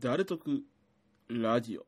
誰得ラジオ。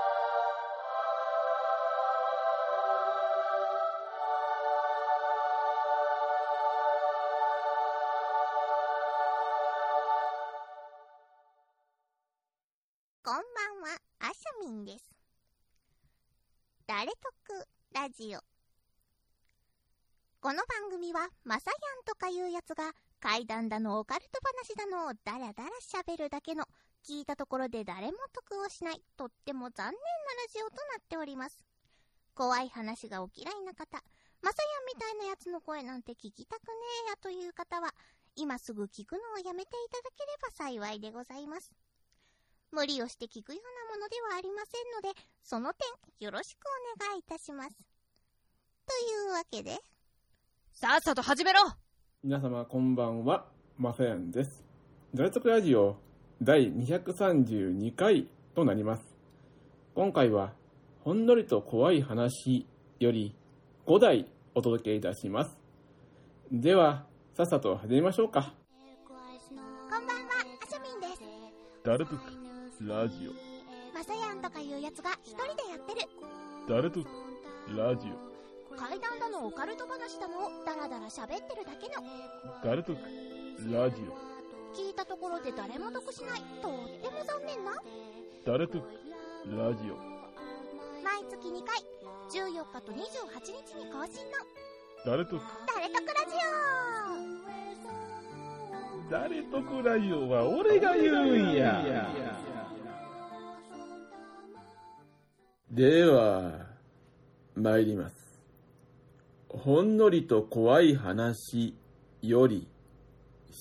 こんばんは、あしゃみんです。誰得ラジオ。この番組はマサヤンとかいうやつが怪談だのオカルト話だのをダラダラ喋るだけの、聞いたところで誰も得をしない、とっても残念なラジオとなっております。怖い話がお嫌いな方、マサヤンみたいなやつの声なんて聞きたくねえやという方は、今すぐ聞くのをやめていただければ幸いでございます。無理をして聞くようなものではありませんので、その点よろしくお願いいたします。というわけで、さっさと始めろ。皆様こんばんは、まさやんです。誰得ラジオ第232回となります。今回はほんのりと怖い話より5題お届けいたします。ではさっさと始めましょうか。こんばんは、あしゃみんです。誰得ラジオ。マサヤンとかいうやつが一人でやってる誰得ラジオ。怪談だのオカルト話だのをダラダラ喋ってるだけの誰得ラジオ。聞いたところで誰も得しない、とっても残念な誰得ラジオ。毎月2回14日と28日に更新の誰得ラジオ。誰得ラジオは俺が言うんや。では参ります。ほんのりと怖い話より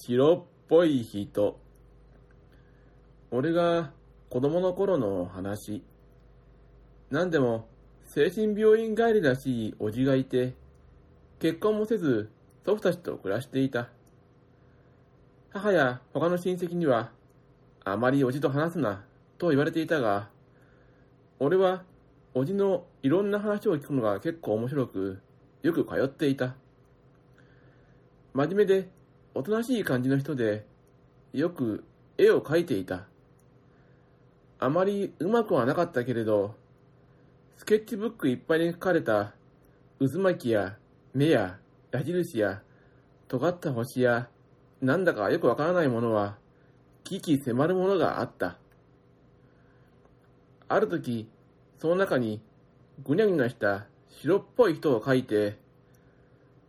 白っぽい人。俺が子供の頃の話。なんでも精神病院帰りらしいおじがいて、結婚もせず祖父たちと暮らしていた。母や他の親戚にはあまりおじと話すなと言われていたが、俺はおじのいろんな話を聞くのが結構面白く、よく通っていた。真面目でおとなしい感じの人で、よく絵を描いていた。あまりうまくはなかったけれど、スケッチブックいっぱいに描かれた渦巻きや目や矢印や尖った星や、なんだかよくわからないものは鬼気迫るものがあった。ある時、その中にぐにゃぐにゃした白っぽい人を描いて、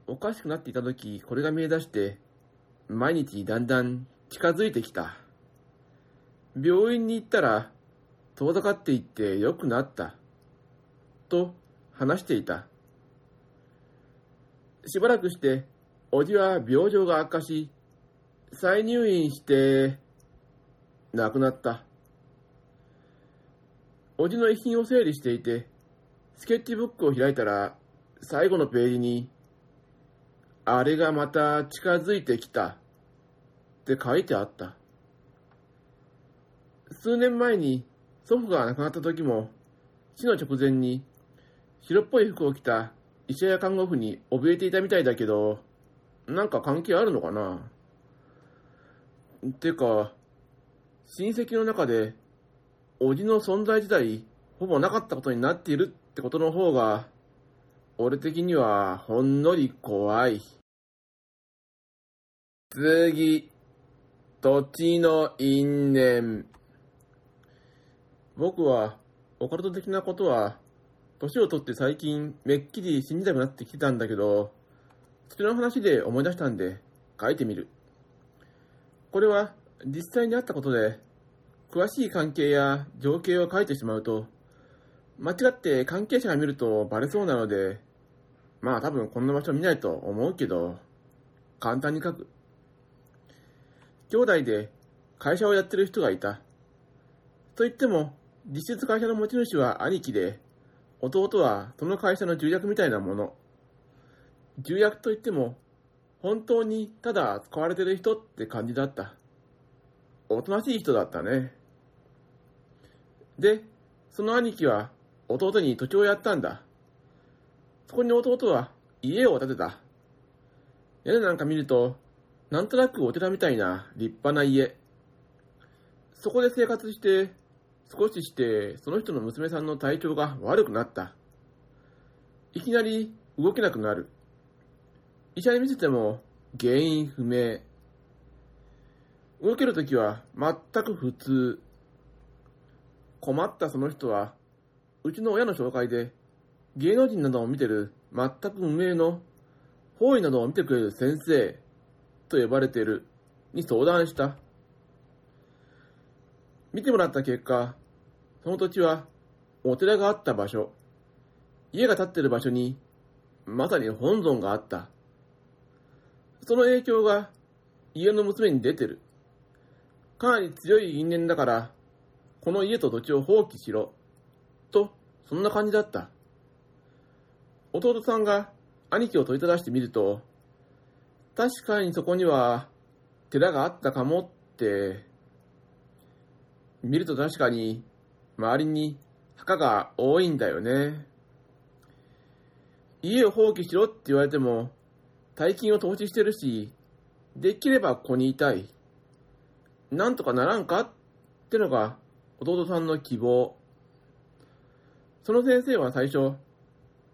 おかしくなっていた時、これが見え出して、毎日だんだん近づいてきた。病院に行ったら遠ざかっていってよくなったと話していた。しばらくしておじは病状が悪化し、再入院して亡くなった。おじの遺品を整理していて、スケッチブックを開いたら、最後のページに、あれがまた近づいてきたって書いてあった。数年前に祖父が亡くなった時も、死の直前に白っぽい服を着た医者や看護婦に怯えていたみたいだけど、なんか関係あるのかな。てか、親戚の中でおじの存在自体ほぼなかったことになっているってことの方が、俺的にはほんのり怖い。次、土地の因縁。僕はオカルト的なことは年をとって最近めっきり信じたくなってきてたんだけど、その話で思い出したんで書いてみる。これは実際にあったことで、詳しい関係や情景を書いてしまうと、間違って関係者が見るとバレそうなので、まあ多分こんな場所見ないと思うけど、簡単に書く。兄弟で会社をやってる人がいた。と言っても、実質会社の持ち主は兄貴で、弟はその会社の重役みたいなもの。重役といっても、本当にただ使われてる人って感じだった。おとなしい人だったね。で、その兄貴は弟に土地をやったんだ。そこに弟は家を建てた。屋根なんか見ると、なんとなくお寺みたいな立派な家。そこで生活して、少ししてその人の娘さんの体調が悪くなった。いきなり動けなくなる。医者に見せても原因不明。動けるときは全く普通。困ったその人は、うちの親の紹介で芸能人などを見てる全く無名の法医などを見てくれる先生と呼ばれているに相談した。見てもらった結果、その土地はお寺があった場所、家が建っている場所にまさに本尊があった。その影響が家の娘に出てる。かなり強い因縁だから、この家と土地を放棄しろ。と、そんな感じだった。弟さんが兄貴を問いただしてみると、確かにそこには寺があったかもって、見ると確かに周りに墓が多いんだよね。家を放棄しろって言われても、大金を投資してるし、できればここにいたい。なんとかならんかってのが弟さんの希望。その先生は最初、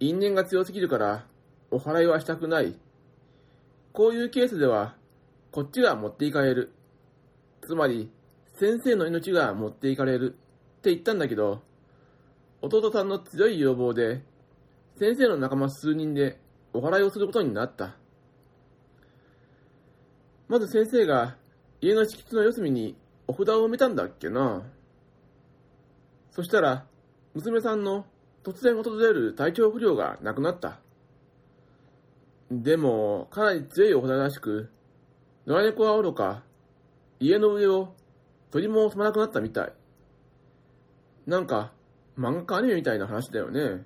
因縁が強すぎるからお祓いはしたくない。こういうケースではこっちが持っていかれる。つまり先生の命が持っていかれるって言ったんだけど、弟さんの強い要望で先生の仲間数人でお祓いをすることになった。まず先生が家の敷地の四隅にお札を埋めたんだっけな。そしたら娘さんの突然訪れる体調不良がなくなった。でもかなり強いお札らしく、野良猫はおろか、家の上を鳥も住まなくなったみたい。なんか漫画家アニメみたいな話だよね。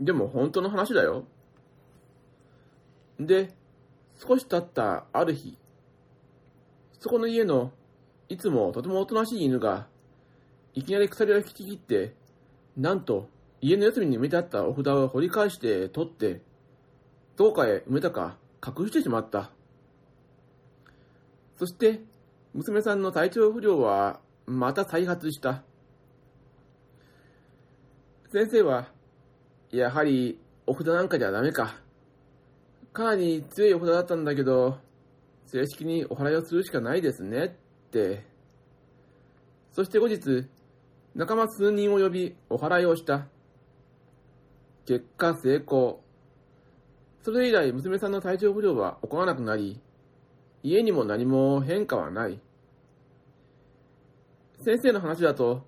でも本当の話だよ。で、少し経ったある日、そこの家のいつもとてもおとなしい犬が、いきなり鎖を引きちぎって、なんと家の四隅に埋めてあったお札を掘り返して取って、どこかへ埋めたか隠してしまった。そして娘さんの体調不良はまた再発した。先生は、やはりお札なんかじゃダメか。かなり強いお札だったんだけど、正式にお祓いをするしかないですねって。そして後日、仲間数人を呼びお祓いをした。結果成功。それ以来娘さんの体調不良は起こらなくなり、家にも何も変化はない。先生の話だと、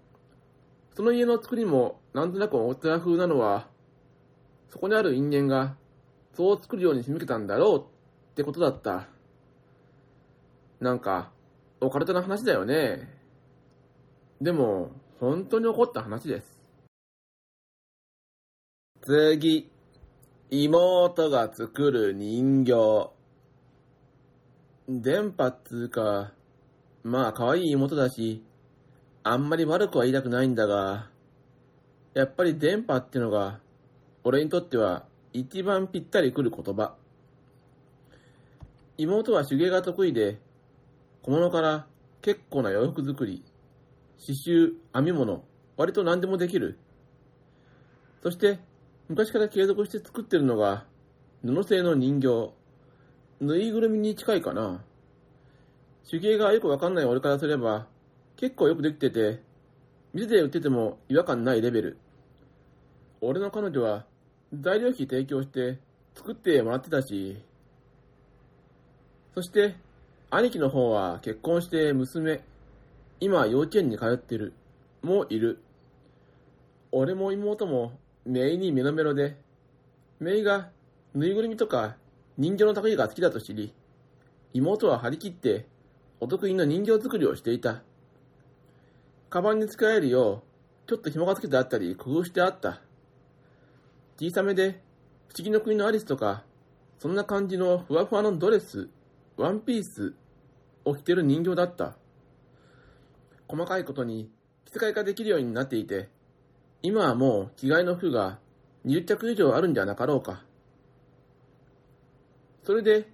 その家の作りもなんとなくお寺風なのは、そこにある因縁がそう作るように仕向けたんだろうってことだった。なんか、オカルトな話だよね。でも、本当に起こった話です。次、妹が作る人形。電波っつうか、まあ可愛い妹だし、あんまり悪くは言いたくないんだが、やっぱり電波ってのが、俺にとっては一番ぴったりくる言葉。妹は手芸が得意で、小物から結構な洋服作り、刺繍、編み物、割と何でもできる。そして、昔から継続して作ってるのが、布製の人形。ぬいぐるみに近いかな。手芸がよくわかんない俺からすれば、結構よくできてて、店で売ってても違和感ないレベル。俺の彼女は、材料費提供して作ってもらってたし、そして、兄貴の方は結婚して娘、今幼稚園に通ってる、もういる。俺も妹も姪にメロメロで、姪がぬいぐるみとか人形の類が好きだと知り、妹は張り切ってお得意の人形作りをしていた。カバンに使えるよう、ちょっと紐がつけてあったり工夫してあった。小さめで、不思議の国のアリスとか、そんな感じのふわふわのドレス、ワンピースを着てる人形だった。細かいことに着付けができるようになっていて、今はもう着替えの服が20着以上あるんじゃなかろうか。それで、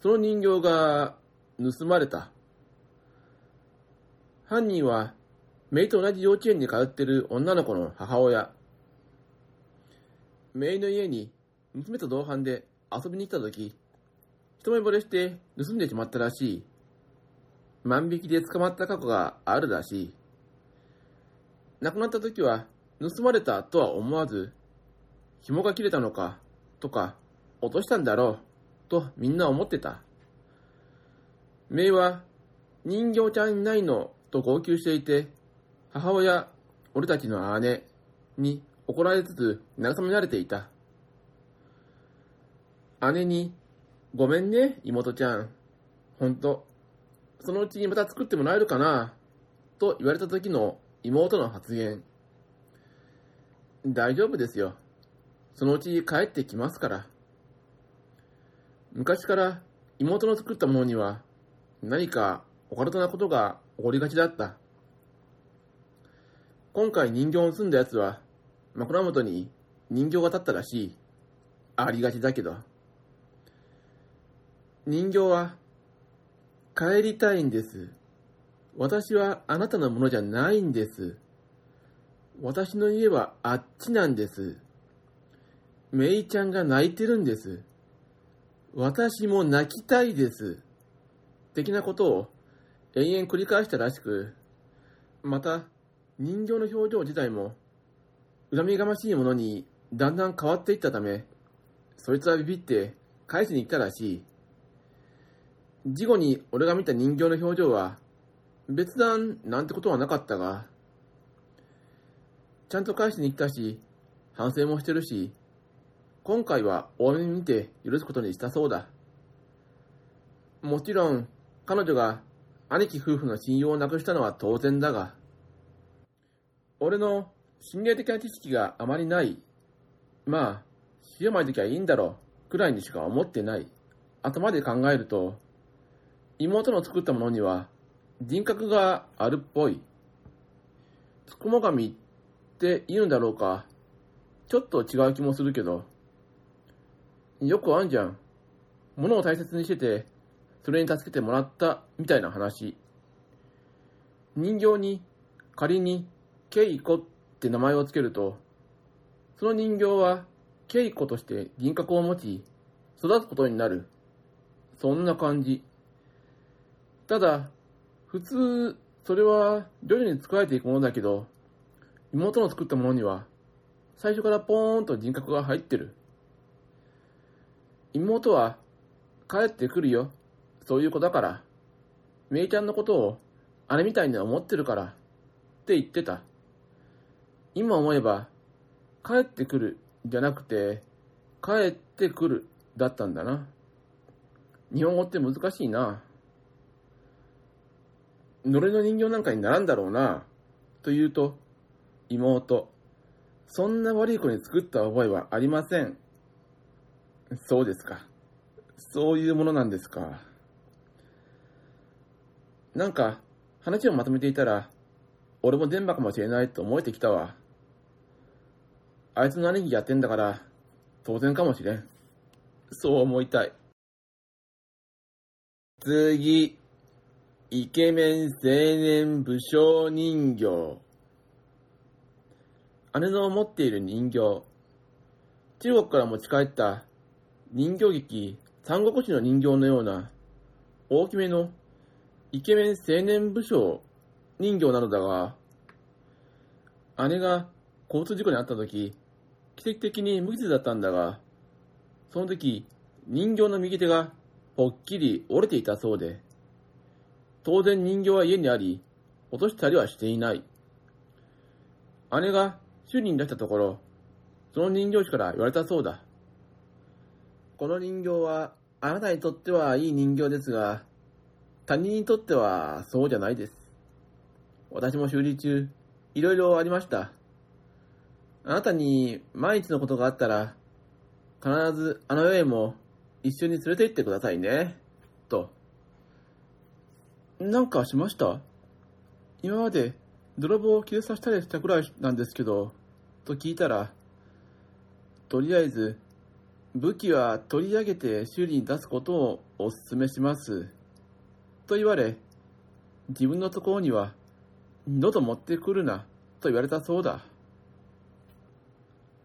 その人形が盗まれた。犯人は、姪と同じ幼稚園に通ってる女の子の母親。姪の家に娘と同伴で遊びに来たとき、一目惚れして盗んでしまったらしい。万引きで捕まった過去があるらしい。亡くなったときは盗まれたとは思わず、紐が切れたのかとか落としたんだろうとみんな思ってた。姪は人形ちゃんいないのと号泣していて、母親、俺たちの姉に怒られつつ慰められていた。姉に、ごめんね、妹ちゃん。ほんと、そのうちにまた作ってもらえるかなと言われた時の妹の発言。大丈夫ですよ。そのうち帰ってきますから。昔から妹の作ったものには何かオカルトなことが起こりがちだった。今回人形を盗んだやつは枕元に人形が立ったらしい。ありがちだけど。人形は、帰りたいんです。私はあなたのものじゃないんです。私の家はあっちなんです。めいちゃんが泣いてるんです。私も泣きたいです。的なことを延々繰り返したらしく、また人形の表情自体も恨みがましいものにだんだん変わっていったため、そいつはビビって返しに来たらしい。事後に俺が見た人形の表情は別段なんてことはなかったが、ちゃんと返しに来たし、反省もしてるし、今回は大目に見て許すことにしたそうだ。もちろん彼女が兄貴夫婦の信用をなくしたのは当然だが、俺の心霊的な知識があまりない、まあ死まいときはいいんだろうくらいにしか思ってない頭で考えると、妹の作ったものには人格があるっぽい。つくも神って言うんだろうか、ちょっと違う気もするけど。よくあんじゃん。物を大切にしてて、それに助けてもらったみたいな話。人形に仮にケイコって名前をつけると、その人形はケイコとして人格を持ち、育つことになる。そんな感じ。ただ、普通、それは徐々に作られていくものだけど、妹の作ったものには、最初からポーンと人格が入ってる。妹は、帰ってくるよ。そういう子だから。めいちゃんのことを、あれみたいに思ってるから。って言ってた。今思えば、帰ってくるじゃなくて、帰ってくるだったんだな。日本語って難しいな。のれの人形なんかにならんだろうな、と言うと、妹、そんな悪い子に作った覚えはありません。そうですか。そういうものなんですか。なんか、話をまとめていたら、俺も電波かもしれないと思えてきたわ。あいつの兄貴やってんだから、当然かもしれん。そう思いたい。次、イケメン青年武将人形。姉の持っている人形。中国から持ち帰った人形劇、三国志の人形のような大きめのイケメン青年武将人形なのだが、姉が交通事故に遭った時、奇跡的に無傷だったんだが、その時人形の右手がぽっきり折れていたそうで、当然人形は家にあり、落としたりはしていない。姉が修理に出したところ、その人形師から言われたそうだ。この人形はあなたにとってはいい人形ですが、他人にとってはそうじゃないです。私も修理中、いろいろありました。あなたに万一のことがあったら、必ずあの世へも一緒に連れて行ってくださいね、と。なんかしました？今まで泥棒を救済したりしたくらいなんですけど、と聞いたら、とりあえず武器は取り上げて修理に出すことをお勧めします、と言われ、自分のところには二度と持ってくるな、と言われたそうだ。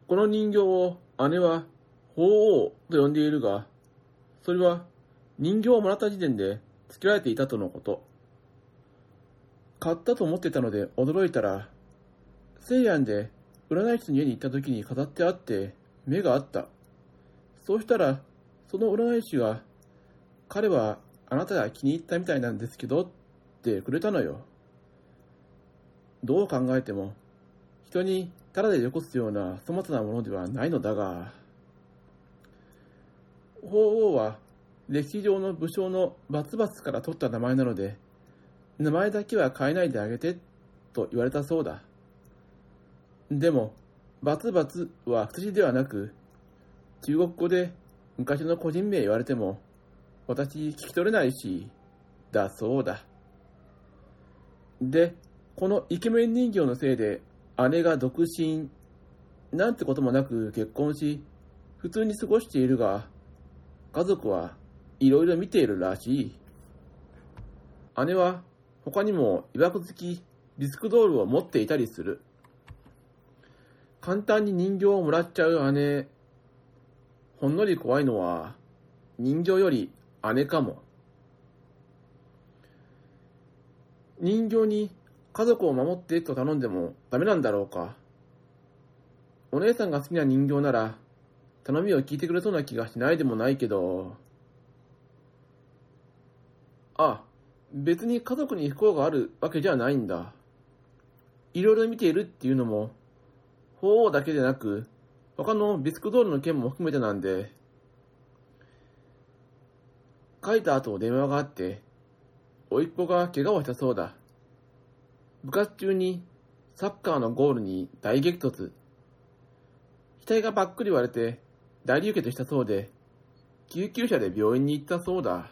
この人形を姉は鳳凰と呼んでいるが、それは人形をもらった時点で、つけられていたとのこと。買ったと思ってたので驚いたら、西安で占い師の家に行った時に飾ってあって目があった。そうしたら、その占い師が、彼はあなたが気に入ったみたいなんですけど、ってくれたのよ。どう考えても、人にタダでよこすような粗末なものではないのだが、鳳凰は、歴史上の武将のバツバツから取った名前なので、名前だけは変えないであげて、と言われたそうだ。でも、バツバツは私ではなく、中国語で昔の個人名言われても、私聞き取れないし、だそうだ。で、このイケメン人形のせいで、姉が独身、なんてこともなく結婚し、普通に過ごしているが、家族はいろいろ見ているらしい。姉は他にもいわくつきリスクドールを持っていたりする。簡単に人形をもらっちゃう姉。ほんのり怖いのは人形より姉かも。人形に家族を守ってと頼んでもダメなんだろうか。お姉さんが好きな人形なら頼みを聞いてくれそうな気がしないでもないけど、別に家族に不幸があるわけじゃないんだ。いろいろ見ているっていうのも、鳳凰だけでなく、他のビスクドールの件も含めてなんで、書いた後電話があって、甥っ子が怪我をしたそうだ。部活中にサッカーのゴールに大激突。額がばっくり割れて大流血したそうで、救急車で病院に行ったそうだ。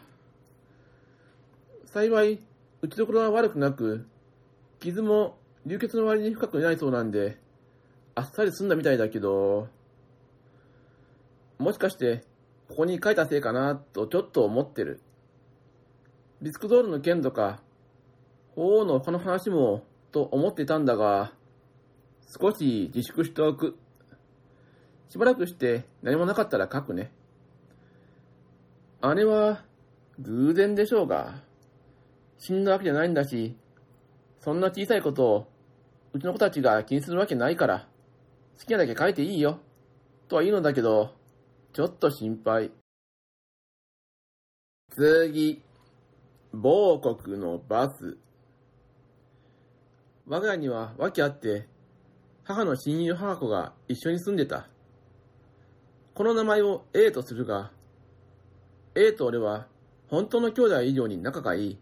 幸い、打ちどころは悪くなく、傷も流血の割に深くないそうなんで、あっさり済んだみたいだけど、もしかして、ここに書いたせいかなとちょっと思ってる。ビスクドールの件とか、鳳凰の他の話も、と思ってたんだが、少し自粛しておく。しばらくして何もなかったら書くね。姉は偶然でしょうが、死んだわけじゃないんだし、そんな小さいことをうちの子たちが気にするわけないから、好きなだけ書いていいよ、とは言うのだけど、ちょっと心配。次、某国のバス。我が家には訳あって、母の親友母子が一緒に住んでた。この名前を A とするが、A と俺は本当の兄弟以上に仲がいい。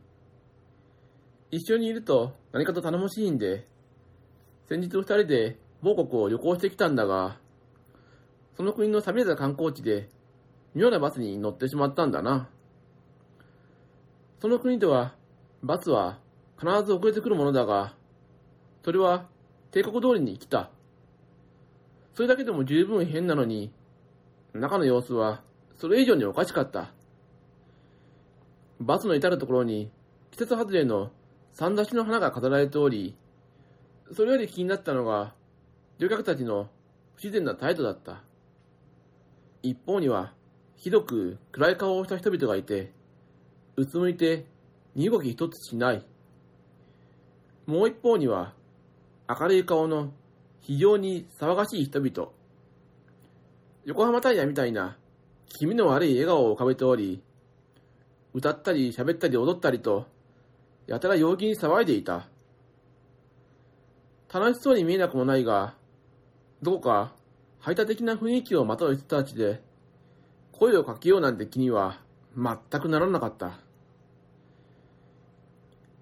一緒にいると何かと頼もしいんで、先日2人で某国を旅行してきたんだが、その国の寂れた観光地で妙なバスに乗ってしまったんだな。その国ではバスは必ず遅れてくるものだが、それは定刻通りに来た。それだけでも十分変なのに、中の様子はそれ以上におかしかった。バスの至るところに季節外れの三出しの花が飾られており、それより気になったのが乗客たちの不自然な態度だった。一方にはひどく暗い顔をした人々がいて、うつむいて身動き一つしない。もう一方には明るい顔の非常に騒がしい人々。横浜タイヤみたいな気味の悪い笑顔を浮かべており、歌ったり喋ったり踊ったりとやたら陽気に騒いでいた。楽しそうに見えなくもないが、どこか排他的な雰囲気をまとう人たちで、声をかけようなんて気には全くならなかった。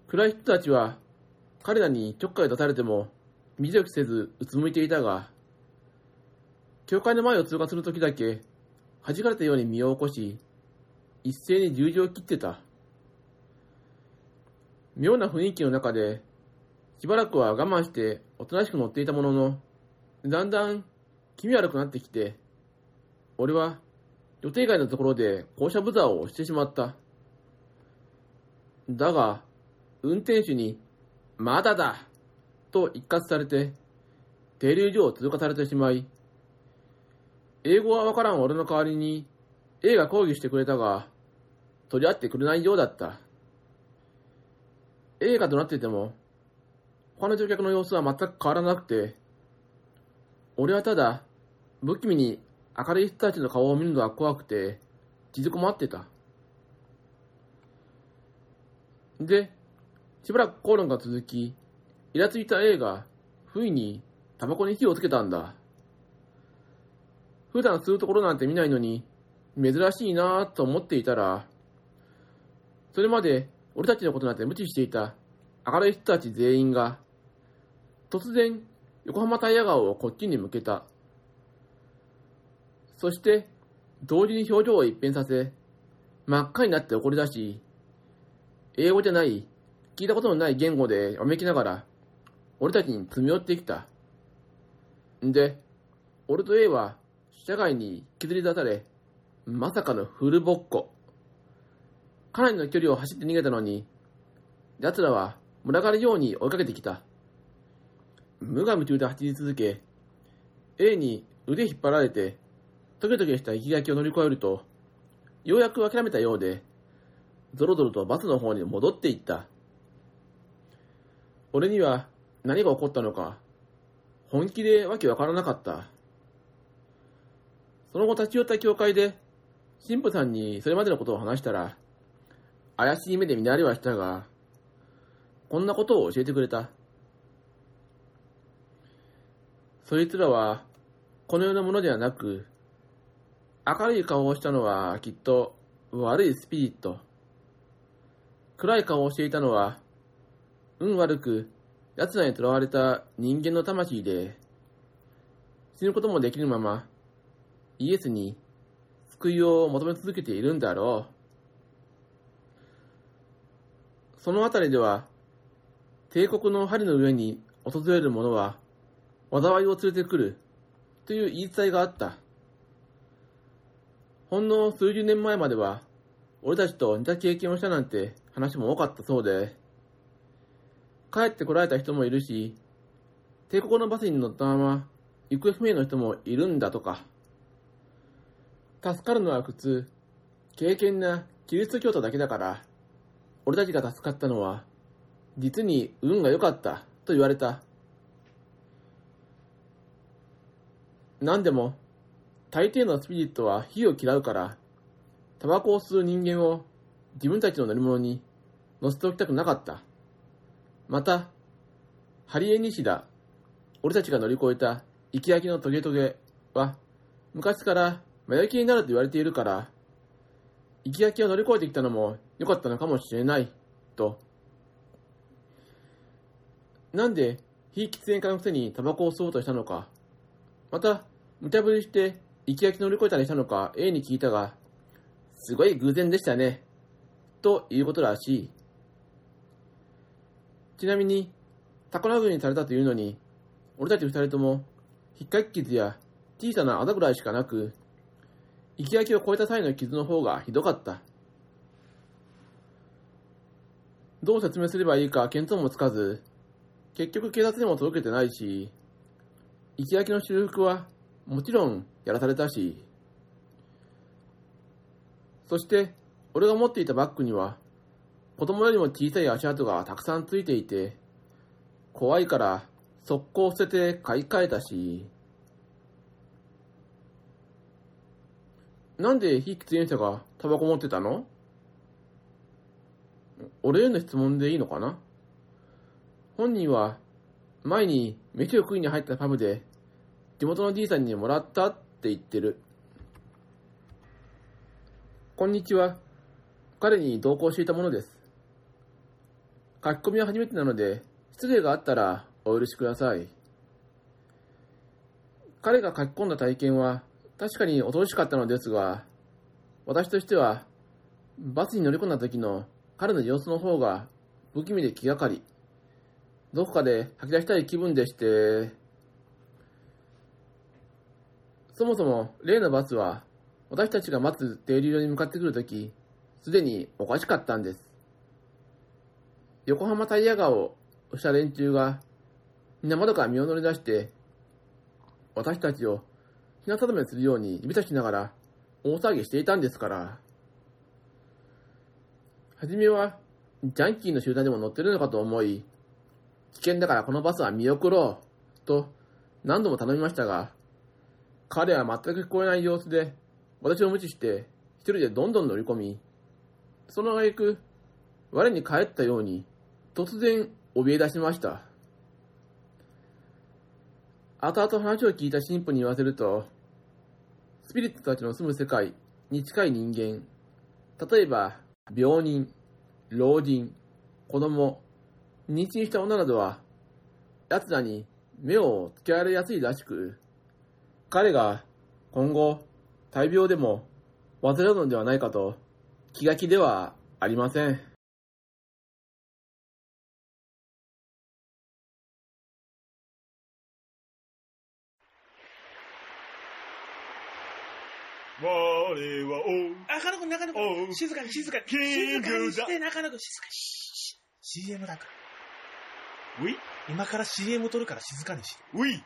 暗い人たちは彼らにちょっかい出されても見どきせずうつむいていたが、教会の前を通過するときだけ弾かれたように身を起こし、一斉に十字を切ってた。妙な雰囲気の中でしばらくは我慢しておとなしく乗っていたものの、だんだん気味悪くなってきて、俺は予定外のところで降車ブザーを押してしまった。だが運転手にまだだと一喝されて停留所を通過されてしまい、英語はわからん俺の代わりに A が抗議してくれたが、取り合ってくれないようだった。A が怒鳴っていても他の乗客の様子は全く変わらなくて、俺はただ不気味に明るい人たちの顔を見るのが怖くて縮こまってた。で、しばらく口論が続き、イラついた A が不意にタバコに火をつけたんだ。普段吸うところなんて見ないのに珍しいなぁと思っていたら、それまで俺たちのことなんて無視していた明るい人たち全員が突然横浜タイヤ顔をこっちに向けた。そして同時に表情を一変させ、真っ赤になって怒り出し、英語じゃない聞いたことのない言語でわめきながら俺たちに詰め寄ってきた。んで俺と A は車外に削り出され、まさかのフルボッコ。かなりの距離を走って逃げたのに、奴らは群がるように追いかけてきた。無我夢中で走り続け、A に腕引っ張られてトゲトゲした息巻を乗り越えると、ようやく諦めたようでぞろぞろとバスの方に戻っていった。俺には何が起こったのか本気でわけわからなかった。その後立ち寄った教会で神父さんにそれまでのことを話したら、怪しい目で見られはしたが、こんなことを教えてくれた。そいつらはこの世のものではなく、明るい顔をしたのはきっと悪いスピリット、暗い顔をしていたのは運悪く奴らに囚われた人間の魂で、死ぬこともできるままイエスに救いを求め続けているんだろう。そのあたりでは帝国の針の上に訪れる者は災いを連れてくるという言い伝えがあった。ほんの数十年前までは俺たちと似た経験をしたなんて話も多かったそうで、帰ってこられた人もいるし、帝国のバスに乗ったまま行方不明の人もいるんだとか。助かるのは普通敬虔なキリスト教徒だけだから、俺たちが助かったのは実に運が良かったと言われた。なんでも大抵のスピリットは火を嫌うから、タバコを吸う人間を自分たちの乗り物に乗せておきたくなかった。またハリエニシダ、俺たちが乗り越えたイキヤキのトゲトゲは、昔から魔除けになると言われているから、イキヤキを乗り越えてきたのも良かったのかもしれない、と。なんで非喫煙家のくせにタバコを吸おうとしたのか、また、無茶ぶりしてイキヤキ乗り越えたりしたのか、A に聞いたが、すごい偶然でしたね、ということらしい。ちなみに、タコ殴りにされたというのに、俺たち二人とも、ひっかき傷や小さなあざぐらいしかなく、イキヤキを超えた際の傷の方がひどかった。どう説明すればいいか見当もつかず、結局警察にも届けてないし、イキヤキの修復はもちろんやらされたし、そして俺が持っていたバッグには子供よりも小さい足跡がたくさんついていて、怖いから速攻捨てて買い替えたし、なんで非喫煙者がタバコ持ってたの？俺への質問でいいのかな？本人は前に飯を食いに入ったパブで地元のじいさんにもらったって言ってる。こんにちは。彼に同行していたものです。書き込みは初めてなので、失礼があったらお許しください。彼が書き込んだ体験は確かに恐ろしかったのですが、私としてはバスに乗り込んだ時の彼の様子の方が不気味で気がかり、どこかで吐き出したい気分でして、そもそも例のバスは私たちが待つ停留所に向かってくるとき、すでにおかしかったんです。横浜タイヤ顔をした連中が、みんな窓から身を乗り出して、私たちをひな定めするように指差しながら大騒ぎしていたんですから。はじめはジャンキーの集団でも乗ってるのかと思い、危険だからこのバスは見送ろうと何度も頼みましたが、彼は全く聞こえない様子で私を無視して一人でどんどん乗り込み、その挙句我に返ったように突然怯え出しました。後々話を聞いた神父に言わせると、スピリッツたちの住む世界に近い人間、例えば病人、老人、子供、妊娠した女などは、奴らに目をつけられやすいらしく、彼が今後、大病でも患うのではないかと、気が気ではありません。我は明るく中野く、静かに静かに、静かにして中野く、静かに、CM だから。ウィ今から CM 撮るから静かにし。ウィ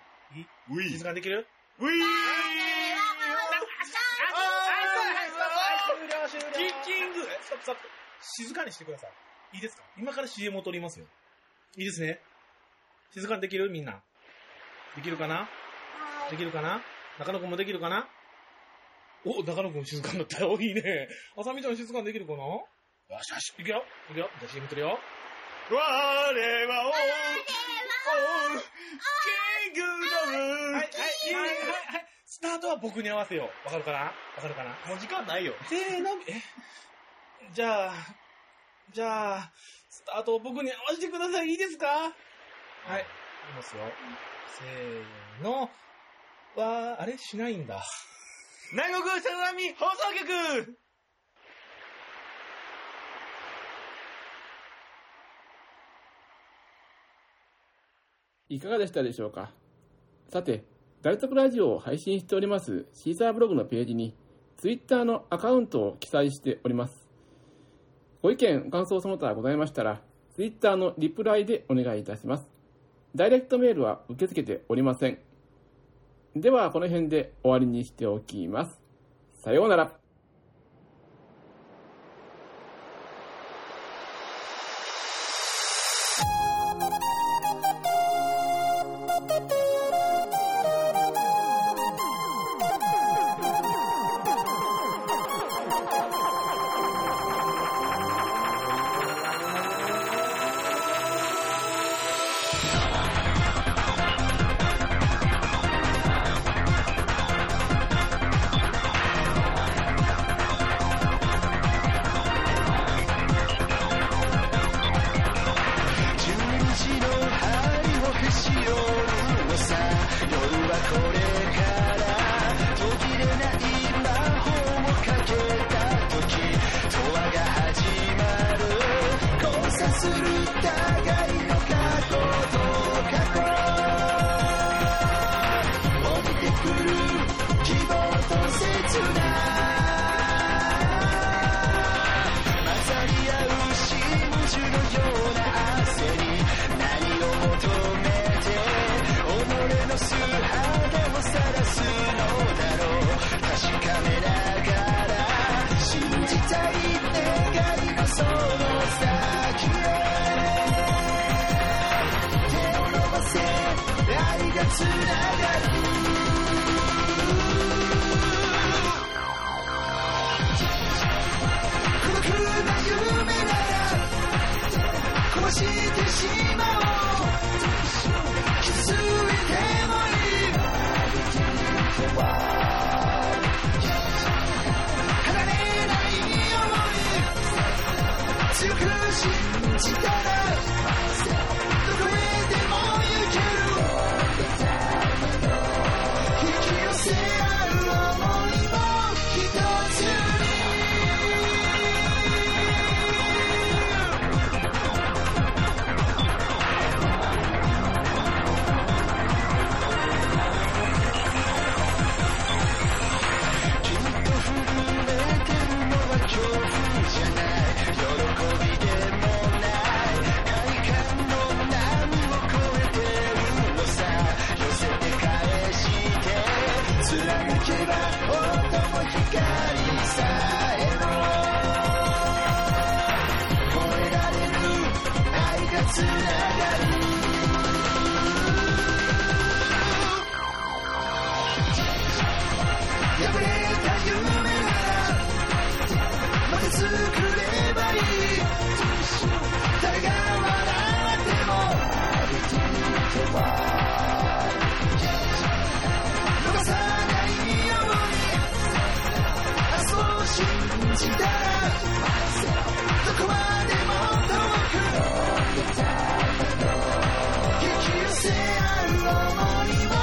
ウィ静かにできる？ウィーキッキングストップストップ。静かにしてください。いいですか？今から CM を撮りますよ。いいですね。静かにできる？みんな。できるかな？できるかな？中野くんもできるかな？お、中野くん静かになったよ。いいね。あさみちゃん静かにできるかな？よしよし。いくよ。いくよ。じゃあ CM 撮るよ。我は王、キングダム。はい、スタートは僕に合わせよう。わかるかな？わかるかな？もう時間ないよ。じゃあ、スタートを僕に合わせてください。いいですか？はい、いきますよ。せーの。わー、あれしないんだ。南国さざみ放送局。いかがでしたでしょうか。さて、大徳ラジオを配信しておりますシーサーブログのページに Twitter のアカウントを記載しております。ご意見、ご感想、その他ございましたら Twitter のリプライでお願いいたします。ダイレクトメールは受け付けておりません。ではこの辺で終わりにしておきます。さようなら。Keep you safe, I'm on my way.